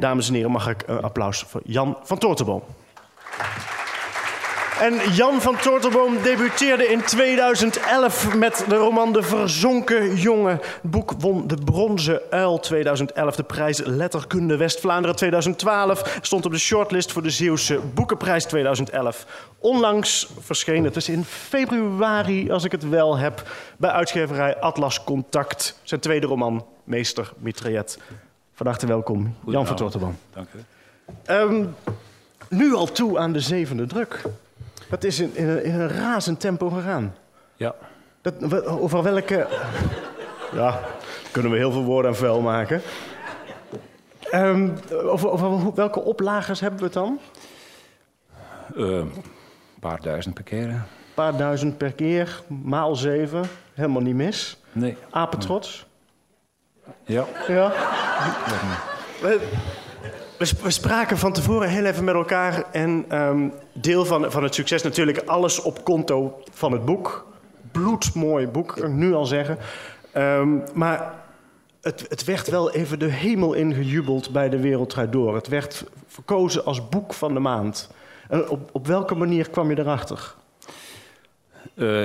dames en heren, mag ik een applaus voor Jan Vantoortelboom. En Jan Vantoortelboom debuteerde in 2011 met de roman De Verzonken Jongen. Het boek won de Bronzen Uil 2011, de prijs Letterkunde West-Vlaanderen 2012. Stond op de shortlist voor de Zeeuwse Boekenprijs 2011. Onlangs verscheen het, dus in februari, als ik het wel heb, bij uitgeverij Atlas Contact. Zijn tweede roman, Meester Mitraillette. Van harte welkom, Jan Vantoortelboom. Dank u. Nu al toe aan de 7e druk. Dat is in een razend tempo gegaan. Ja. Over welke... ja, kunnen we heel veel woorden aan vuil maken. Over welke oplagers hebben we het dan? Een paar duizend per keer. Een paar duizend per keer, maal 7. Helemaal niet mis. Nee. Apetrots. Ja. Ja. We spraken van tevoren heel even met elkaar en deel van het succes natuurlijk alles op konto van het boek. Bloedmooi boek, kan ik nu al zeggen. Maar het werd wel even de hemel ingejubeld bij De Wereld Draait Door. Het werd verkozen als boek van de maand. En op welke manier kwam je erachter?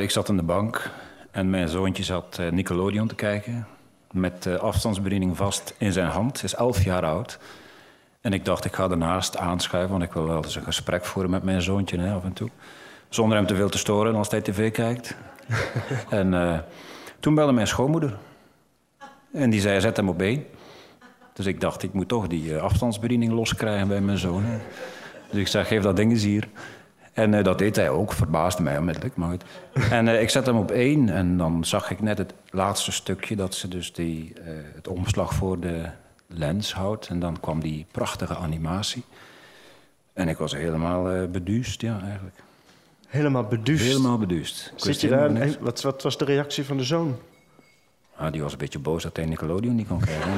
Ik zat aan de bank en mijn zoontje zat Nickelodeon te kijken. Met afstandsbediening vast in zijn hand. Hij is 11 jaar oud. En ik dacht, ik ga ernaast aanschuiven, want ik wil wel eens een gesprek voeren met mijn zoontje, hè, af en toe. Zonder hem te veel te storen als hij tv kijkt. En toen belde mijn schoonmoeder. En die zei, zet hem op één. Dus ik dacht, ik moet toch die afstandsbediening loskrijgen bij mijn zoon. Hè. Dus ik zei, geef dat ding eens hier. En dat deed hij ook, verbaasde mij onmiddellijk. Maar goed. En ik zet hem op 1 en dan zag ik net het laatste stukje... dat ze dus het omslag voor de... lens houdt. En dan kwam die prachtige animatie. En ik was helemaal beduust, ja, eigenlijk. Helemaal beduust? Helemaal beduust. Zit je daar en wat was de reactie van de zoon? Ah, die was een beetje boos dat hij Nickelodeon niet kon krijgen.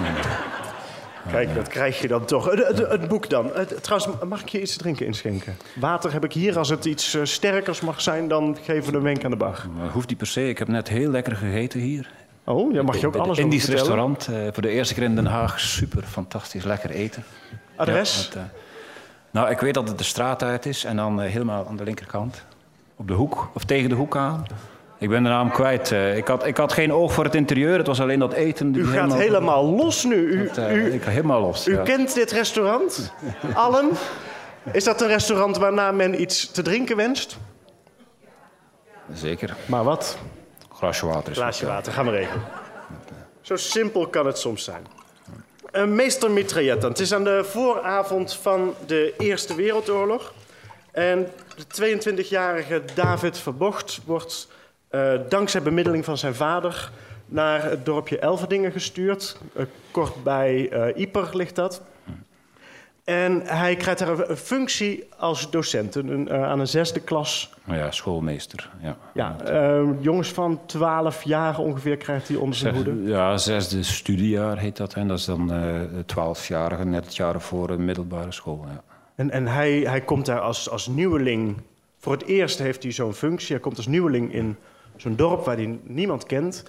Kijk, dat krijg je dan toch. Het boek dan. Trouwens, mag ik je iets te drinken inschenken? Water heb ik hier. Als het iets sterkers mag zijn, dan geven we een wenk aan de bar. Maar hoeft niet per se. Ik heb net heel lekker gegeten hier. Oh, ja, mag je ook alles Indisch restaurant, voor de eerste keer in Den Haag. Super, fantastisch, lekker eten. Adres? Ja, ik weet dat het de straat uit is en dan helemaal aan de linkerkant. Op de hoek, of tegen de hoek aan. Ik ben de naam kwijt. Ik had geen oog voor het interieur, het was alleen dat eten. U gaat helemaal los nu. Ik ga helemaal los. U kent dit restaurant, allen. Is dat een restaurant waarna men iets te drinken wenst? Zeker. Maar wat? Glaasje water. Glaasje water, ga maar even. Zo simpel kan het soms zijn. Meester Mitraillette. Het is aan de vooravond van de Eerste Wereldoorlog. En de 22-jarige David Verbocht wordt dankzij bemiddeling van zijn vader... naar het dorpje Elverdingen gestuurd. Kort bij Ieper ligt dat. En hij krijgt daar een functie als docent aan een 6e klas. Ja, schoolmeester. Jongens van 12 jaar ongeveer krijgt hij onder zijn hoede. Ja, 6e studiejaar heet dat. En dat is dan 12-jarigen, net het jaar voor een middelbare school. Ja. En hij komt daar als nieuweling. Voor het eerst heeft hij zo'n functie. Hij komt als nieuweling in zo'n dorp waar hij niemand kent.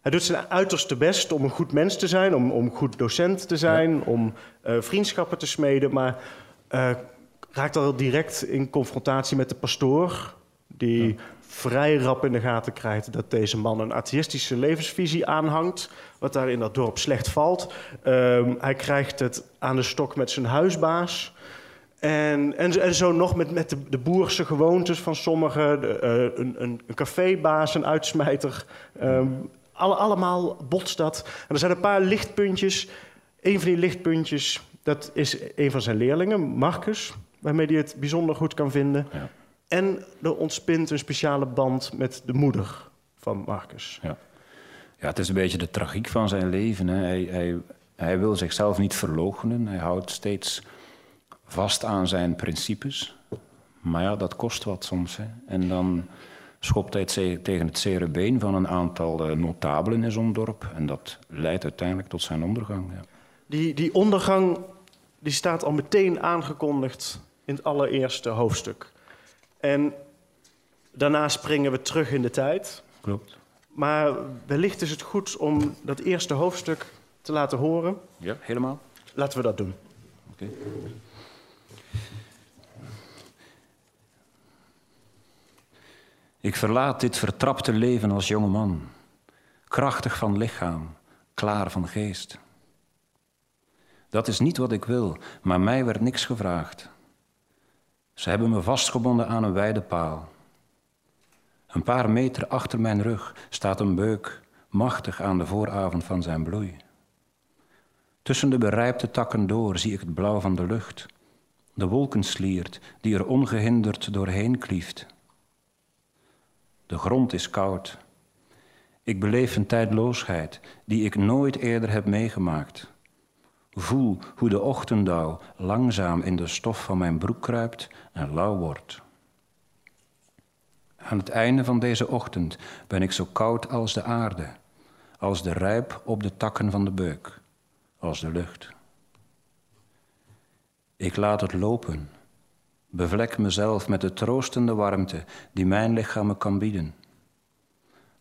Hij doet zijn uiterste best om een goed mens te zijn, om goed docent te zijn, om vriendschappen te smeden. Maar raakt al direct in confrontatie met de pastoor, die vrij rap in de gaten krijgt dat deze man een atheïstische levensvisie aanhangt, wat daar in dat dorp slecht valt. Hij krijgt het aan de stok met zijn huisbaas. En zo nog met de boerse gewoontes van sommigen, een cafébaas, een uitsmijter... Allemaal botst dat. En er zijn een paar lichtpuntjes. Een van die lichtpuntjes, dat is een van zijn leerlingen, Marcus... waarmee hij het bijzonder goed kan vinden. Ja. En er ontspint een speciale band met de moeder van Marcus. Ja, het is een beetje de tragiek van zijn leven. Hè. Hij wil zichzelf niet verloochenen. Hij houdt steeds vast aan zijn principes. Maar ja, dat kost wat soms. Hè. En dan... schopt hij tegen het zere been van een aantal notabelen in zo'n dorp. En dat leidt uiteindelijk tot zijn ondergang. Ja. Die ondergang die staat al meteen aangekondigd in het allereerste hoofdstuk. En daarna springen we terug in de tijd. Klopt. Maar wellicht is het goed om dat eerste hoofdstuk te laten horen. Ja, helemaal. Laten we dat doen. Okay. Ik verlaat dit vertrapte leven als jonge man, krachtig van lichaam, klaar van geest. Dat is niet wat ik wil, maar mij werd niks gevraagd. Ze hebben me vastgebonden aan een wijde paal. Een paar meter achter mijn rug staat een beuk, machtig aan de vooravond van zijn bloei. Tussen de berijpte takken door zie ik het blauw van de lucht, de wolkensliert die er ongehinderd doorheen klieft. De grond is koud. Ik beleef een tijdloosheid die ik nooit eerder heb meegemaakt. Voel hoe de ochtenddauw langzaam in de stof van mijn broek kruipt en lauw wordt. Aan het einde van deze ochtend ben ik zo koud als de aarde, als de rijp op de takken van de beuk, als de lucht. Ik laat het lopen, bevlek mezelf met de troostende warmte die mijn lichaam me kan bieden.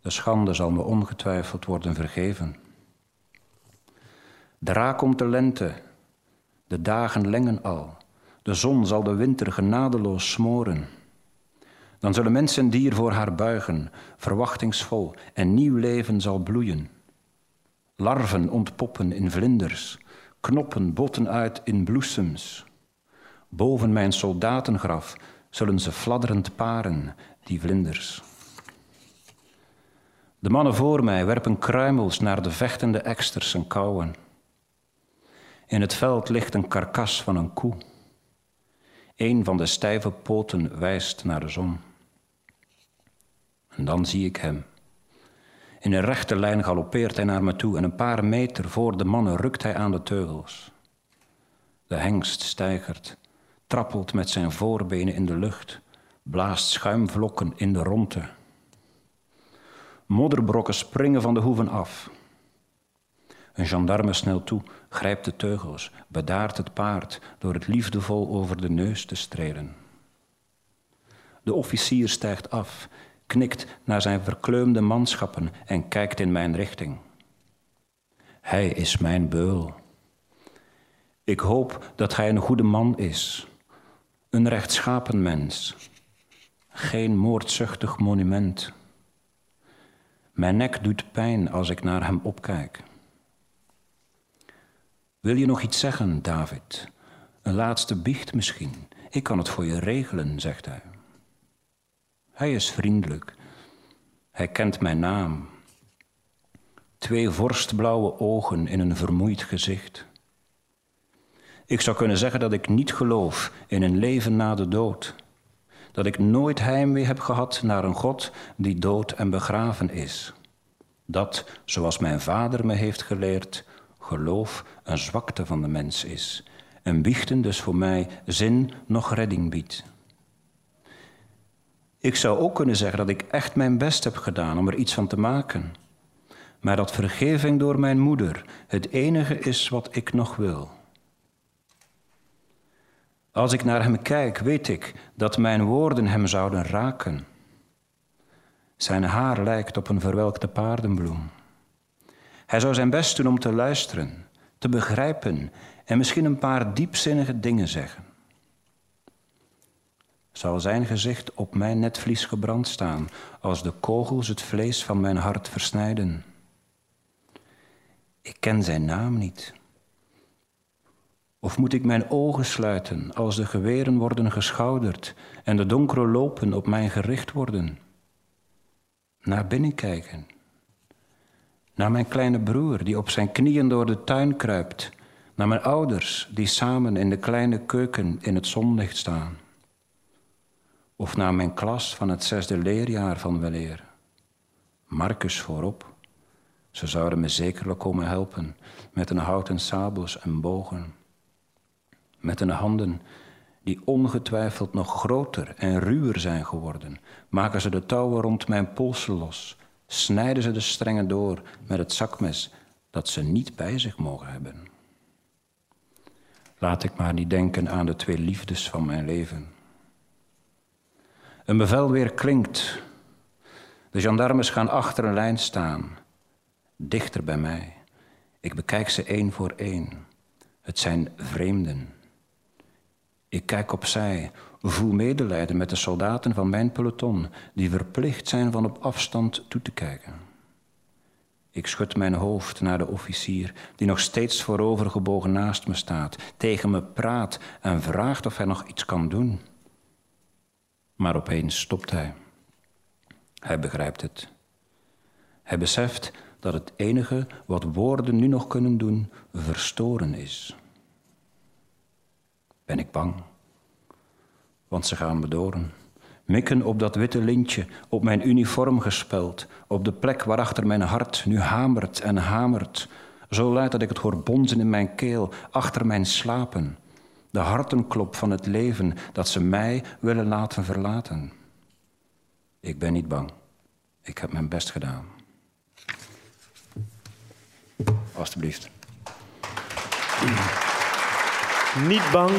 De schande zal me ongetwijfeld worden vergeven. Dra komt de lente, de dagen lengen al, de zon zal de winter genadeloos smoren. Dan zullen mens en dier voor haar buigen, verwachtingsvol, en nieuw leven zal bloeien. Larven ontpoppen in vlinders, knoppen botten uit in bloesems. Boven mijn soldatengraf zullen ze fladderend paren, die vlinders. De mannen voor mij werpen kruimels naar de vechtende eksters en kauwen. In het veld ligt een karkas van een koe. Een van de stijve poten wijst naar de zon. En dan zie ik hem. In een rechte lijn galoppeert hij naar me toe en een paar meter voor de mannen rukt hij aan de teugels. De hengst steigert, trappelt met zijn voorbenen in de lucht, blaast schuimvlokken in de rondte. Modderbrokken springen van de hoeven af. Een gendarme snelt toe, grijpt de teugels, bedaart het paard door het liefdevol over de neus te strelen. De officier stijgt af, knikt naar zijn verkleumde manschappen en kijkt in mijn richting. Hij is mijn beul. Ik hoop dat hij een goede man is, een rechtschapen mens, geen moordzuchtig monument. Mijn nek doet pijn als ik naar hem opkijk. Wil je nog iets zeggen, David? Een laatste biecht misschien. Ik kan het voor je regelen, zegt hij. Hij is vriendelijk. Hij kent mijn naam. 2 vorstblauwe ogen in een vermoeid gezicht. Ik zou kunnen zeggen dat ik niet geloof in een leven na de dood. Dat ik nooit heimwee heb gehad naar een God die dood en begraven is. Dat, zoals mijn vader me heeft geleerd, geloof een zwakte van de mens is en biechten dus voor mij zin noch redding biedt. Ik zou ook kunnen zeggen dat ik echt mijn best heb gedaan om er iets van te maken, maar dat vergeving door mijn moeder het enige is wat ik nog wil. Als ik naar hem kijk, weet ik dat mijn woorden hem zouden raken. Zijn haar lijkt op een verwelkte paardenbloem. Hij zou zijn best doen om te luisteren, te begrijpen en misschien een paar diepzinnige dingen zeggen. Zal zijn gezicht op mijn netvlies gebrand staan als de kogels het vlees van mijn hart versnijden? Ik ken zijn naam niet. Of moet ik mijn ogen sluiten als de geweren worden geschouderd en de donkere lopen op mij gericht worden? Naar binnen kijken. Naar mijn kleine broer die op zijn knieën door de tuin kruipt. Naar mijn ouders die samen in de kleine keuken in het zonlicht staan. Of naar mijn klas van het 6e leerjaar van weleer. Marcus voorop. Ze zouden me zekerlijk komen helpen met hun houten sabels en bogen. Met hun handen die ongetwijfeld nog groter en ruwer zijn geworden, maken ze de touwen rond mijn polsen los. Snijden ze de strengen door met het zakmes dat ze niet bij zich mogen hebben. Laat ik maar niet denken aan de 2 liefdes van mijn leven. Een bevel weer klinkt. De gendarmes gaan achter een lijn staan. Dichter bij mij. Ik bekijk ze 1 voor 1. Het zijn vreemden. Ik kijk opzij, voel medelijden met de soldaten van mijn peloton, die verplicht zijn van op afstand toe te kijken. Ik schud mijn hoofd naar de officier, die nog steeds voorovergebogen naast me staat, tegen me praat en vraagt of hij nog iets kan doen. Maar opeens stopt hij. Hij begrijpt het. Hij beseft dat het enige wat woorden nu nog kunnen doen, verstoren is. Ben ik bang. Want ze gaan me doren. Mikken op dat witte lintje, op mijn uniform gespeld, op de plek waarachter mijn hart nu hamert en hamert. Zo luid dat ik het hoor bonzen in mijn keel, achter mijn slapen. De hartenklop van het leven dat ze mij willen laten verlaten. Ik ben niet bang. Ik heb mijn best gedaan. Alsjeblieft. Niet bang.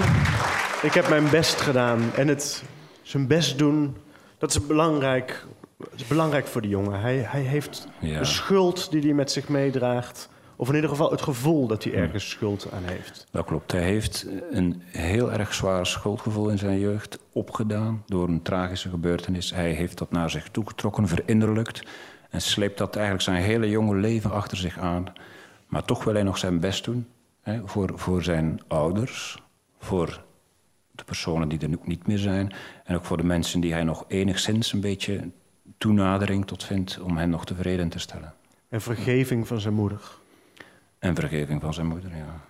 Ik heb mijn best gedaan. En het zijn best doen, dat is belangrijk. Dat is belangrijk voor de jongen. Hij heeft een schuld die hij met zich meedraagt. Of in ieder geval het gevoel dat hij ergens schuld aan heeft. Dat klopt. Hij heeft een heel erg zwaar schuldgevoel in zijn jeugd opgedaan door een tragische gebeurtenis. Hij heeft dat naar zich toegetrokken, verinnerlijkt. En sleept dat eigenlijk zijn hele jonge leven achter zich aan. Maar toch wil hij nog zijn best doen. Hè, voor zijn ouders, voor de personen die er nu niet meer zijn. En ook voor de mensen die hij nog enigszins een beetje toenadering tot vindt om hen nog tevreden te stellen. En vergeving van zijn moeder. En vergeving van zijn moeder, ja.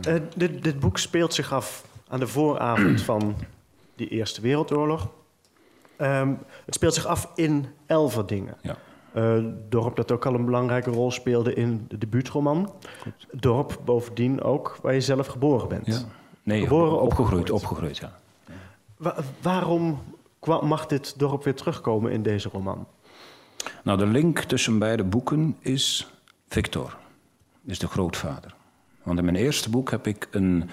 Dat, dit boek speelt zich af aan de vooravond van die Eerste Wereldoorlog. Het speelt zich af in Elverdingen. Ja. Dorp dat ook al een belangrijke rol speelde in de debuutroman. Goed. Dorp bovendien ook waar je zelf geboren bent. Ja. Nee, geboren, opgegroeid, ja. Waarom mag dit dorp weer terugkomen in deze roman? Nou, de link tussen beide boeken is Victor. Is de grootvader. Want in mijn eerste boek heb ik een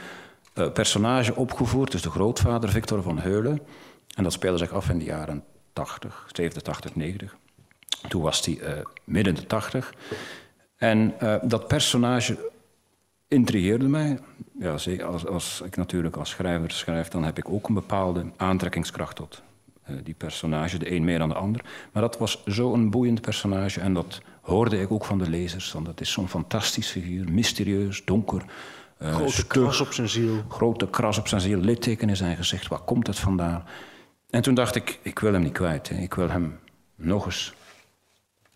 personage opgevoerd, dus de grootvader Victor van Heulen. En dat speelde zich af in de jaren 80, 70, 80, 90. Toen was hij midden de 80. En dat personage intrigeerde mij. Ja, zeker. Als ik natuurlijk als schrijver schrijf, dan heb ik ook een bepaalde aantrekkingskracht tot die personage. De een meer dan de ander. Maar dat was zo'n boeiend personage. En dat hoorde ik ook van de lezers. Want dat is zo'n fantastisch figuur. Mysterieus, donker. Grote kras op zijn ziel. Grote kras op zijn ziel. Litteken in zijn gezicht. Waar komt dat vandaan? En toen dacht ik, ik wil hem niet kwijt. Hè. Ik wil hem nog eens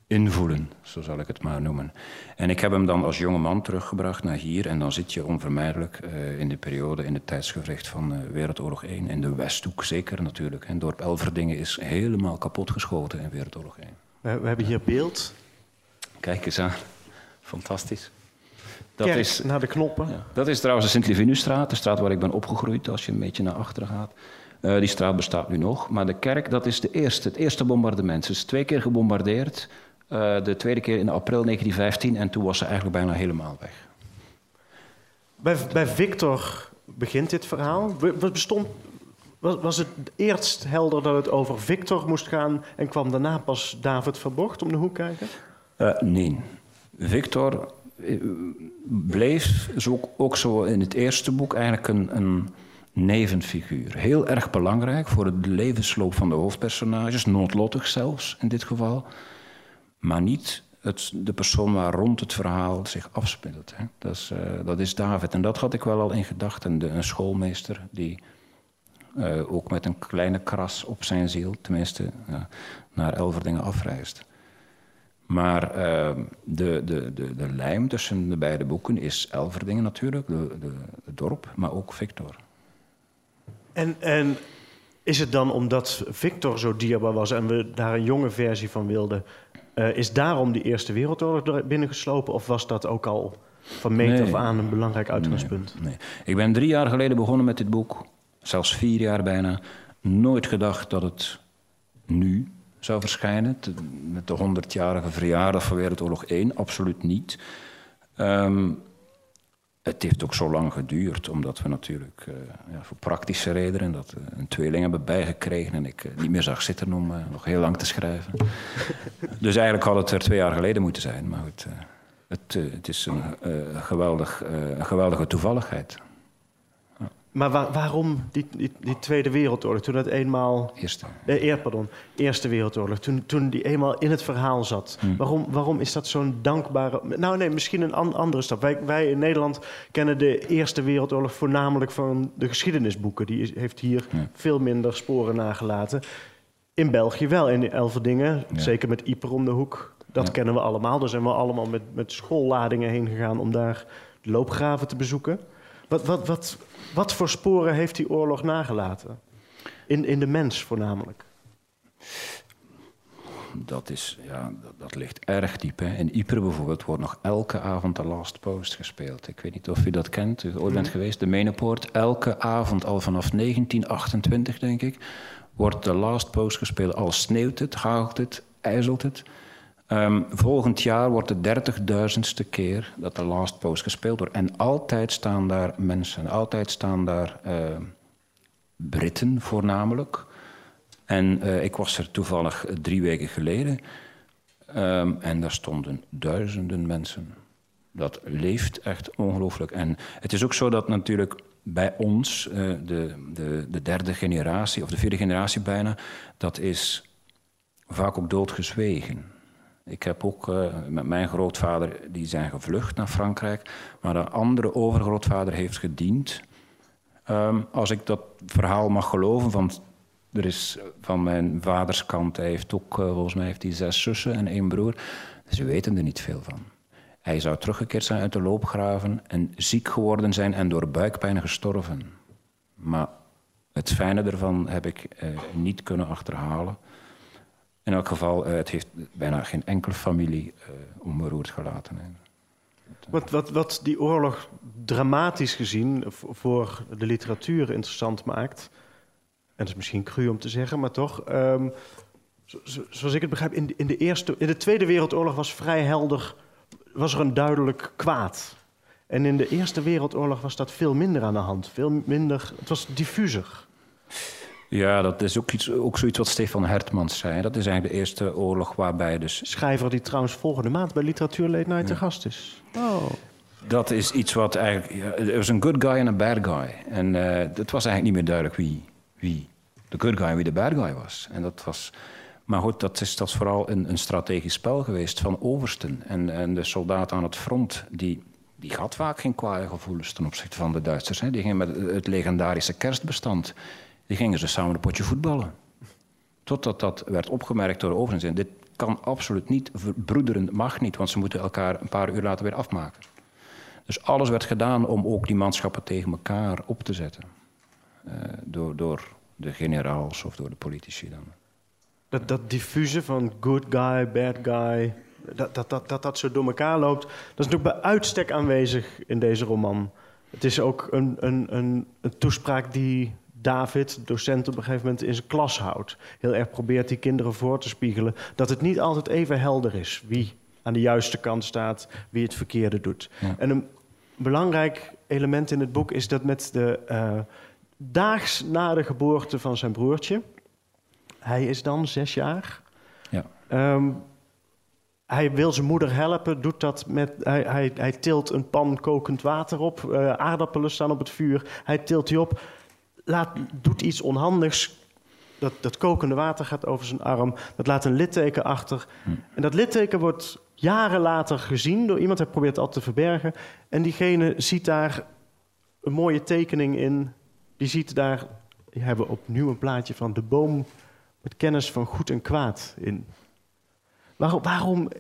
invoelen, zo zal ik het maar noemen. En ik heb hem dan als jonge man teruggebracht naar hier. En dan zit je onvermijdelijk in de periode, in het tijdsgevricht van Wereldoorlog 1. In de Westhoek zeker natuurlijk. En dorp Elverdingen is helemaal kapotgeschoten in Wereldoorlog 1. We hebben hier beeld. Kijk eens aan. Fantastisch. Dat Kerk, is naar de knoppen. Ja, dat is trouwens de Sint-Livinusstraat, de straat waar ik ben opgegroeid. Als je een beetje naar achteren gaat. Die straat bestaat nu nog. Maar de kerk, dat is het eerste bombardement. Ze is 2 keer gebombardeerd. De tweede keer in april 1915 en toen was ze eigenlijk bijna helemaal weg. Bij Victor begint dit verhaal. Was het eerst helder dat het over Victor moest gaan en kwam daarna pas David Verbocht om de hoek kijken? Nee. Victor bleef ook zo in het eerste boek eigenlijk een nevenfiguur. Heel erg belangrijk voor het levensloop van de hoofdpersonages, noodlottig zelfs in dit geval. Maar niet de persoon waar rond het verhaal zich afspeelt. Hè. Dat is David. En dat had ik wel al in gedachten. Een schoolmeester die ook met een kleine kras op zijn ziel, tenminste, naar Elverdingen afreist. Maar de lijm tussen de beide boeken is Elverdingen natuurlijk, het dorp, maar ook Victor. En is het dan omdat Victor zo dierbaar was en we daar een jonge versie van wilden, is daarom die Eerste Wereldoorlog binnengeslopen? Of was dat ook al van meet af aan een belangrijk uitgangspunt? Nee. Ik ben 3 jaar geleden begonnen met dit boek. Zelfs 4 jaar bijna. Nooit gedacht dat het nu zou verschijnen. Met de 100-jarige verjaardag van Wereldoorlog 1. Absoluut niet. Het heeft ook zo lang geduurd, omdat we natuurlijk voor praktische redenen een tweeling hebben bijgekregen en ik niet meer zag zitten om nog heel lang te schrijven. Dus eigenlijk had het er 2 jaar geleden moeten zijn. Maar goed, het is een geweldige toevalligheid. Ja. Maar waarom die Tweede Wereldoorlog, toen dat eenmaal... Eerste Wereldoorlog, toen die eenmaal in het verhaal zat. Hmm. Waarom is dat zo'n dankbare... Nou nee, misschien een andere stap. Wij in Nederland kennen de Eerste Wereldoorlog voornamelijk van de geschiedenisboeken. Die heeft hier veel minder sporen nagelaten. In België wel, in Elverdingen, zeker met Ieper om de hoek. Dat kennen we allemaal. Daar zijn we allemaal met schoolladingen heen gegaan om daar loopgraven te bezoeken. Wat voor sporen heeft die oorlog nagelaten? In de mens voornamelijk. Dat ligt erg diep. Hè. In Ieper bijvoorbeeld wordt nog elke avond de Last Post gespeeld. Ik weet niet of u dat kent, u ooit bent geweest. De Menenpoort, elke avond al vanaf 1928, denk ik, wordt de Last Post gespeeld. Al sneeuwt het, hagelt het, ijzelt het. Volgend jaar wordt de 30.000ste keer dat de Last Post gespeeld wordt. En altijd staan daar mensen, altijd staan daar Britten voornamelijk. En ik was er toevallig 3 weken geleden en daar stonden duizenden mensen. Dat leeft echt ongelooflijk. En het is ook zo dat natuurlijk bij ons, de derde generatie, of de vierde generatie bijna, dat is vaak ook doodgezwegen. Ik heb ook met mijn grootvader, die zijn gevlucht naar Frankrijk, maar een andere overgrootvader heeft gediend. Als ik dat verhaal mag geloven, want er is van mijn vaders kant, hij heeft ook, volgens mij heeft hij 6 zussen en 1 broer. Ze weten er niet veel van. Hij zou teruggekeerd zijn uit de loopgraven en ziek geworden zijn en door buikpijn gestorven. Maar het fijne ervan heb ik niet kunnen achterhalen. In elk geval, het heeft bijna geen enkele familie onberoerd gelaten. Wat die oorlog dramatisch gezien voor de literatuur interessant maakt... en dat is misschien cru om te zeggen, maar toch... zoals ik het begrijp, in de Tweede Wereldoorlog was vrij helder... was er een duidelijk kwaad. En in de Eerste Wereldoorlog was dat veel minder aan de hand. Veel minder, het was diffuser. Ja, dat is ook zoiets wat Stefan Hertmans zei. Dat is eigenlijk de eerste oorlog waarbij dus... Schrijver die trouwens volgende maand bij Literatuur Late Night te gast is. Oh. Dat is iets wat eigenlijk... Er was een good guy en een bad guy. En het was eigenlijk niet meer duidelijk wie de good guy en wie de bad guy was. En dat was... Maar goed, dat is vooral een strategisch spel geweest van oversten. En de soldaten aan het front, die had vaak geen kwaaie gevoelens ten opzichte van de Duitsers. Hè. Die gingen met het legendarische kerstbestand... Die gingen ze samen een potje voetballen. Totdat dat werd opgemerkt door de overheid. Dit kan absoluut niet, verbroederen mag niet... want ze moeten elkaar een paar uur later weer afmaken. Dus alles werd gedaan om ook die manschappen tegen elkaar op te zetten. Door de generaals of door de politici dan. Dat diffuse van good guy, bad guy... dat zo door elkaar loopt... dat is natuurlijk bij uitstek aanwezig in deze roman. Het is ook een toespraak die... David, docent, op een gegeven moment in zijn klas houdt. Heel erg probeert die kinderen voor te spiegelen... dat het niet altijd even helder is wie aan de juiste kant staat... wie het verkeerde doet. Ja. En een belangrijk element in het boek is dat met de... daags na de geboorte van zijn broertje... hij is dan 6 jaar... Ja. Hij wil zijn moeder helpen, doet dat met... Hij tilt een pan kokend water op, aardappelen staan op het vuur... hij tilt die op... doet iets onhandigs. Dat kokende water gaat over zijn arm. Dat laat een litteken achter. En dat litteken wordt jaren later gezien door iemand. Hij probeert het al te verbergen. En diegene ziet daar een mooie tekening in. Die ziet daar... Die hebben opnieuw een plaatje van de boom... met kennis van goed en kwaad in.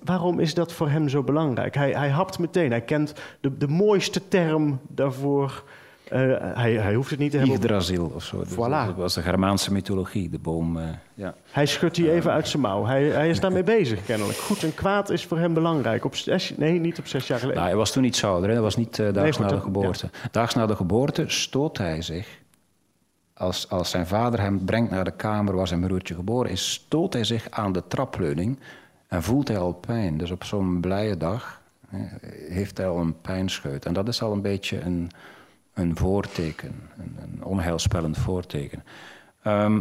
Waarom is dat voor hem zo belangrijk? Hij hapt meteen. Hij kent de mooiste term daarvoor... Hij hoeft het niet te hebben... Yggdrasil of zo. Voilà. Dat was de Germaanse mythologie, de boom. Ja. Hij schudt die even uit zijn mouw. Hij is daarmee bezig, kennelijk. Goed en kwaad is voor hem belangrijk. Niet op 6 jaar geleden. Nou, hij was toen iets ouder, hè. Dat was niet daags na de geboorte. Ja. Daags na de geboorte stoot hij zich... Als zijn vader hem brengt naar de kamer waar zijn broertje geboren is... stoot hij zich aan de trapleuning en voelt hij al pijn. Dus op zo'n blije dag heeft hij al een pijnscheut. En dat is al een beetje een voorteken, een onheilspellend voorteken.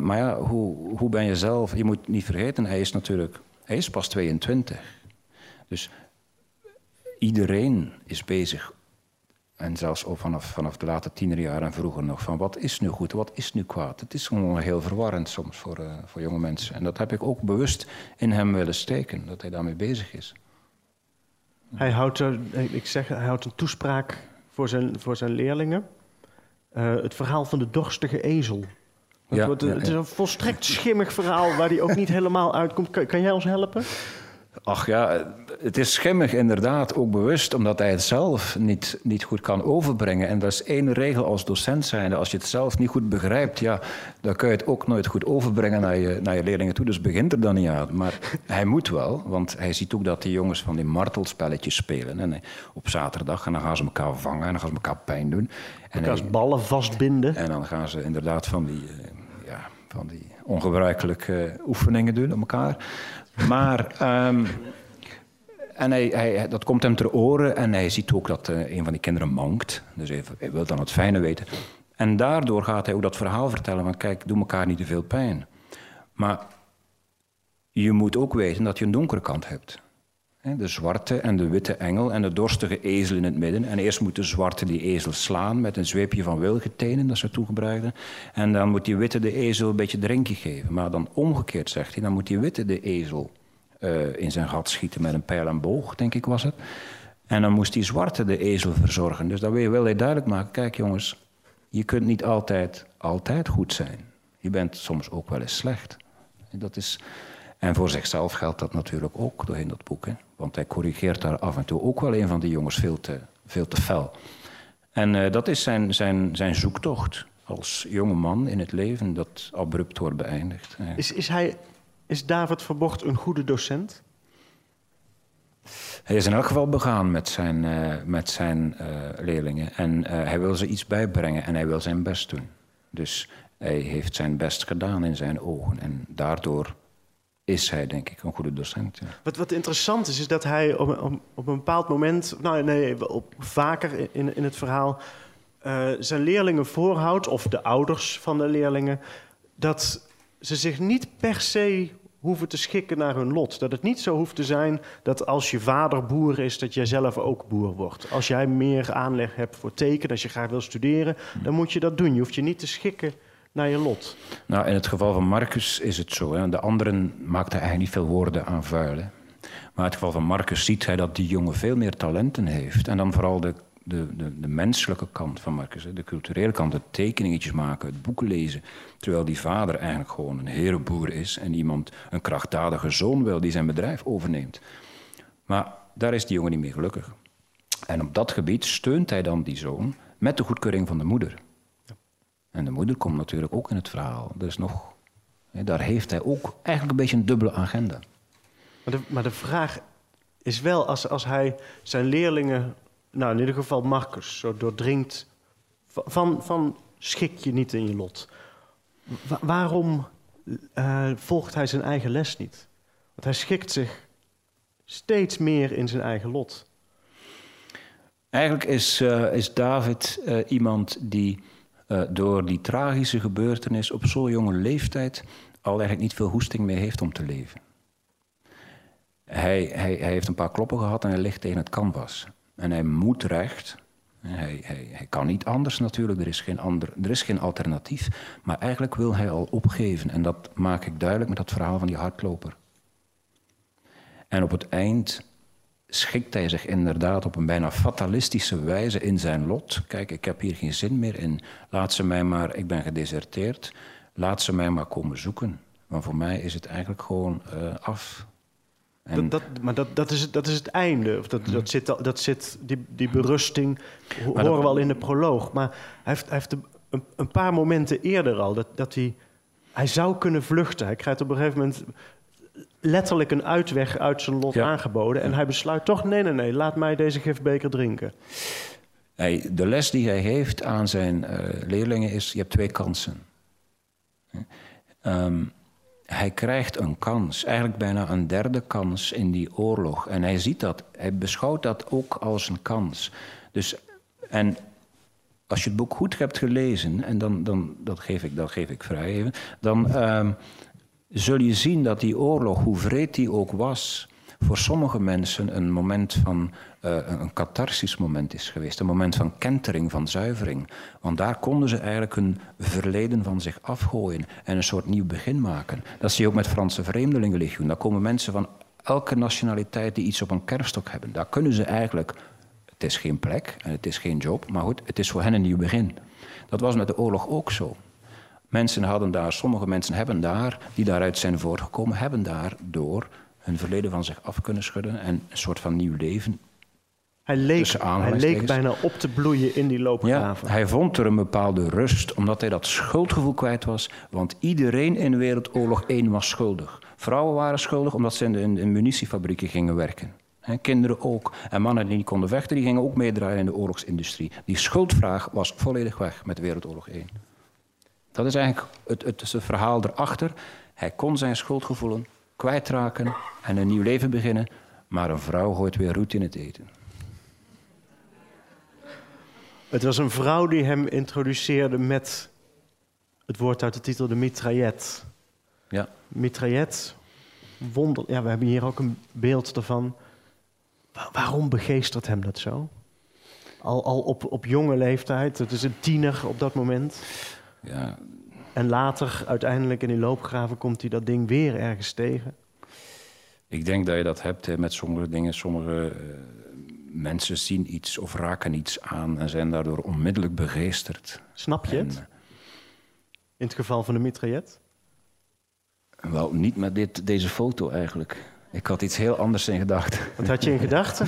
Maar ja, hoe ben je zelf? Je moet niet vergeten, hij is pas 22. Dus iedereen is bezig En zelfs ook vanaf de late tienerjaren en vroeger nog. Van wat is nu goed, wat is nu kwaad? Het is gewoon heel verwarrend soms voor jonge mensen. En dat heb ik ook bewust in hem willen steken, dat hij daarmee bezig is. Hij houdt een toespraak voor zijn leerlingen. Het verhaal van de dorstige ezel. Het is een volstrekt schimmig verhaal waar hij ook niet helemaal uitkomt. Kan jij ons helpen? Ach ja, het is schimmig inderdaad, ook bewust, omdat hij het zelf niet goed kan overbrengen. En dat is één regel als docent zijnde. Als je het zelf niet goed begrijpt, ja, dan kun je het ook nooit goed overbrengen naar je leerlingen toe. Dus begint er dan niet aan. Maar hij moet wel, want hij ziet ook dat die jongens van die martelspelletjes spelen. En op zaterdag, en dan gaan ze elkaar vangen en dan gaan ze elkaar pijn doen. En dan gaan ze ballen vastbinden. En dan gaan ze inderdaad van die ongebruikelijke oefeningen doen op elkaar. Maar en dat komt hem ter oren en hij ziet ook dat een van die kinderen mankt. Dus hij wil dan het fijne weten. En daardoor gaat hij ook dat verhaal vertellen van kijk, doe elkaar niet te veel pijn. Maar je moet ook weten dat je een donkere kant hebt. De zwarte en de witte engel en de dorstige ezel in het midden. En eerst moet de zwarte die ezel slaan met een zweepje van wilgetenen, dat ze toen gebruikten. En dan moet die witte de ezel een beetje drinkje geven. Maar dan omgekeerd, zegt hij, dan moet die witte de ezel in zijn gat schieten met een pijl en boog, denk ik was het. En dan moest die zwarte de ezel verzorgen. Dus dan wil hij duidelijk maken, kijk jongens, je kunt niet altijd goed zijn. Je bent soms ook wel eens slecht. En voor zichzelf geldt dat natuurlijk ook doorheen dat boek. Hè? Want hij corrigeert daar af en toe ook wel een van die jongens veel te fel. En dat is zijn zoektocht als jonge man in het leven dat abrupt wordt beëindigd. Is David Verbocht een goede docent? Hij is in elk geval begaan met zijn leerlingen. En hij wil ze iets bijbrengen en hij wil zijn best doen. Dus hij heeft zijn best gedaan in zijn ogen en daardoor is hij, denk ik, een goede docent. Ja. Wat interessant is, is dat hij op een bepaald moment, vaker in het verhaal, zijn leerlingen voorhoudt, of de ouders van de leerlingen, dat ze zich niet per se hoeven te schikken naar hun lot. Dat het niet zo hoeft te zijn dat als je vader boer is, dat jij zelf ook boer wordt. Als jij meer aanleg hebt voor tekenen, als je graag wil studeren, dan moet je dat doen. Je hoeft je niet te schikken naar je lot. Nou, in het geval van Marcus is het zo. Hè? De anderen maakt hij eigenlijk niet veel woorden aan vuil. Hè? Maar in het geval van Marcus ziet hij dat die jongen veel meer talenten heeft. En dan vooral de menselijke kant van Marcus. Hè? De culturele kant, de tekeningetjes maken, het boek lezen. Terwijl die vader eigenlijk gewoon een herenboer is en iemand, een krachtdadige zoon wil die zijn bedrijf overneemt. Maar daar is die jongen niet meer gelukkig. En op dat gebied steunt hij dan die zoon met de goedkeuring van de moeder. En de moeder komt natuurlijk ook in het verhaal. Dus nog, daar heeft hij ook eigenlijk een beetje een dubbele agenda. Maar de vraag is wel, als hij zijn leerlingen, nou in ieder geval Marcus, zo doordringt van schik je niet in je lot. Waarom volgt hij zijn eigen les niet? Want hij schikt zich steeds meer in zijn eigen lot. Eigenlijk is David iemand die door die tragische gebeurtenis op zo'n jonge leeftijd al eigenlijk niet veel hoesting meer heeft om te leven. Hij heeft een paar kloppen gehad en hij ligt tegen het canvas. En hij moet recht. Hij kan niet anders natuurlijk, er is geen alternatief. Maar eigenlijk wil hij al opgeven. En dat maak ik duidelijk met dat verhaal van die hardloper. En op het eind schikt hij zich inderdaad op een bijna fatalistische wijze in zijn lot. Kijk, ik heb hier geen zin meer in. Laat ze mij maar, ik ben gedeserteerd. Laat ze mij maar komen zoeken. Want voor mij is het eigenlijk gewoon af. En dat is het einde. Of die berusting horen we al in de proloog. Maar hij heeft een paar momenten eerder al dat hij zou kunnen vluchten. Hij krijgt op een gegeven moment letterlijk een uitweg uit zijn lot aangeboden. En hij besluit toch, nee, laat mij deze gifbeker drinken. De les die hij heeft aan zijn leerlingen is, je hebt twee kansen. Hij krijgt een kans, eigenlijk bijna een derde kans in die oorlog. En hij ziet dat, hij beschouwt dat ook als een kans. En als je het boek goed hebt gelezen, en dat geef ik vrij even, dan zul je zien dat die oorlog, hoe wreed die ook was, voor sommige mensen een moment van een catharsis moment is geweest. Een moment van kentering, van zuivering. Want daar konden ze eigenlijk hun verleden van zich afgooien en een soort nieuw begin maken. Dat zie je ook met Franse Vreemdelingenlegioen. Daar komen mensen van elke nationaliteit die iets op een kerfstok hebben. Daar kunnen ze eigenlijk... Het is geen plek en het is geen job, maar goed, het is voor hen een nieuw begin. Dat was met de oorlog ook zo. Mensen hadden daar, sommige mensen hebben daar, die daaruit zijn voortgekomen, hebben daardoor hun verleden van zich af kunnen schudden en een soort van nieuw leven. Hij leek bijna op te bloeien in die loopgraven. Ja, hij vond er een bepaalde rust, omdat hij dat schuldgevoel kwijt was. Want iedereen in Wereldoorlog 1 was schuldig. Vrouwen waren schuldig omdat ze in munitiefabrieken gingen werken. En kinderen ook. En mannen die niet konden vechten, die gingen ook meedraaien in de oorlogsindustrie. Die schuldvraag was volledig weg met Wereldoorlog 1. Dat is eigenlijk het verhaal erachter. Hij kon zijn schuldgevoelen kwijtraken en een nieuw leven beginnen. Maar een vrouw gooit weer roet in het eten. Het was een vrouw die hem introduceerde met het woord uit de titel, de mitraillette. Ja. Mitraillette, wonder. Ja, we hebben hier ook een beeld ervan. Waarom begeestert hem dat zo? Al op jonge leeftijd, het is een tiener op dat moment. Ja. En later, uiteindelijk in die loopgraven, komt hij dat ding weer ergens tegen. Ik denk dat je dat hebt met sommige dingen. Sommige mensen zien iets of raken iets aan en zijn daardoor onmiddellijk begeesterd. Snap je het? In het geval van de mitraillette? Wel, niet met deze foto eigenlijk. Ik had iets heel anders in gedachten. Wat had je in gedachten?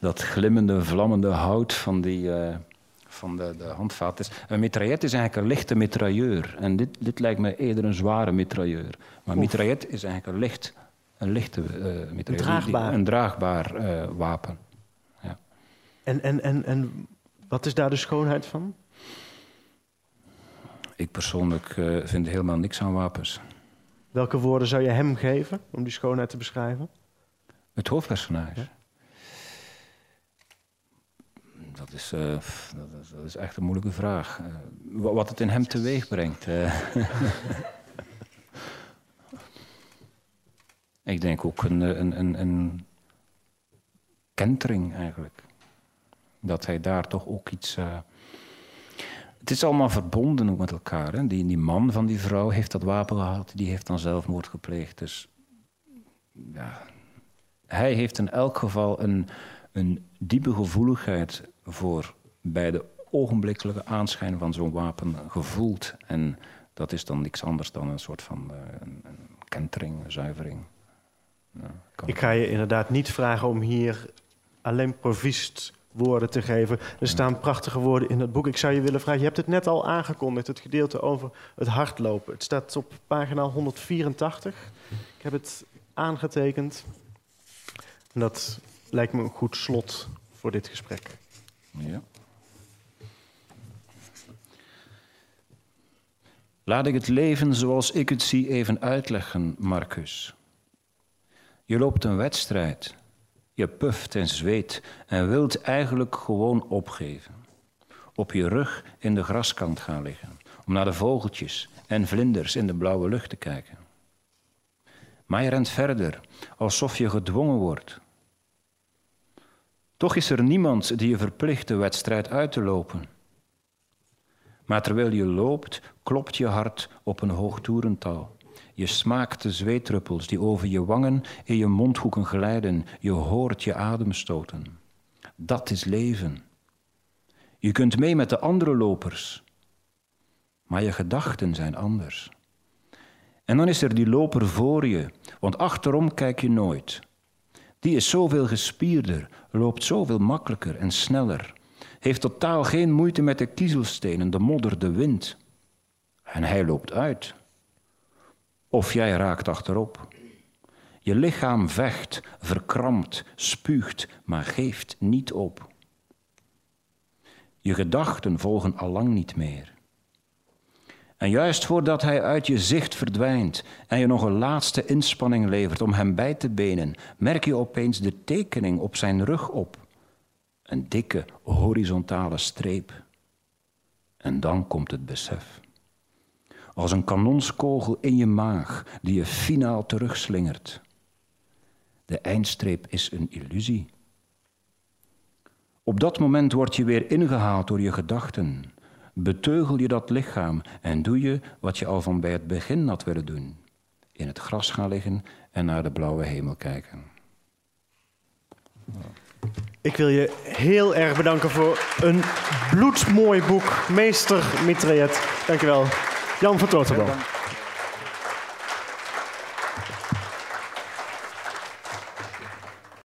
Dat glimmende, vlammende hout van, de handvaat. Een mitraillette is eigenlijk een lichte mitrailleur. En dit lijkt me eerder een zware mitrailleur. Maar mitraillette is eigenlijk een lichte mitrailleur. Een draagbaar wapen. Ja. En wat is daar de schoonheid van? Ik persoonlijk vind helemaal niks aan wapens. Welke woorden zou je hem geven om die schoonheid te beschrijven? Het hoofdpersonage. Ja. Dat is echt een moeilijke vraag. Wat het in hem teweeg brengt. Ik denk ook een kentering eigenlijk. Dat hij daar toch ook iets... Het is allemaal verbonden ook met elkaar. Hè? Die man van die vrouw heeft dat wapen gehad. Die heeft dan zelfmoord gepleegd. Dus ja, hij heeft in elk geval een diepe gevoeligheid voor bij de ogenblikkelijke aanschijn van zo'n wapen gevoeld. En dat is dan niks anders dan een soort van een kentering, een zuivering. Nou, ik ga je inderdaad niet vragen om hier alleen proviest woorden te geven. Er staan prachtige woorden in het boek. Ik zou je willen vragen, je hebt het net al aangekondigd, het gedeelte over het hardlopen. Het staat op pagina 184. Ik heb het aangetekend. En dat lijkt me een goed slot voor dit gesprek. Ja. Laat ik het leven zoals ik het zie even uitleggen, Marcus. Je loopt een wedstrijd. Je puft en zweet en wilt eigenlijk gewoon opgeven. Op je rug in de graskant gaan liggen. Om naar de vogeltjes en vlinders in de blauwe lucht te kijken. Maar je rent verder, alsof je gedwongen wordt. Toch is er niemand die je verplicht de wedstrijd uit te lopen. Maar terwijl je loopt, klopt je hart op een hoog toerental. Je smaakt de zweetdruppels die over je wangen en je mondhoeken glijden. Je hoort je adem stoten. Dat is leven. Je kunt mee met de andere lopers. Maar je gedachten zijn anders. En dan is er die loper voor je, want achterom kijk je nooit. Die is zoveel gespierder, loopt zoveel makkelijker en sneller. Heeft totaal geen moeite met de kiezelstenen, de modder, de wind. En hij loopt uit. Of jij raakt achterop. Je lichaam vecht, verkrampt, spuugt, maar geeft niet op. Je gedachten volgen allang niet meer. En juist voordat hij uit je zicht verdwijnt en je nog een laatste inspanning levert om hem bij te benen, merk je opeens de tekening op zijn rug op. Een dikke horizontale streep. En dan komt het besef. Als een kanonskogel in je maag die je finaal terugslingert. De eindstreep is een illusie. Op dat moment word je weer ingehaald door je gedachten. Beteugel je dat lichaam en doe je wat je al van bij het begin had willen doen. In het gras gaan liggen en naar de blauwe hemel kijken. Ik wil je heel erg bedanken voor een bloedmooi boek. Meester Mitraillette. Dankjewel. Jan Vantoortelboom.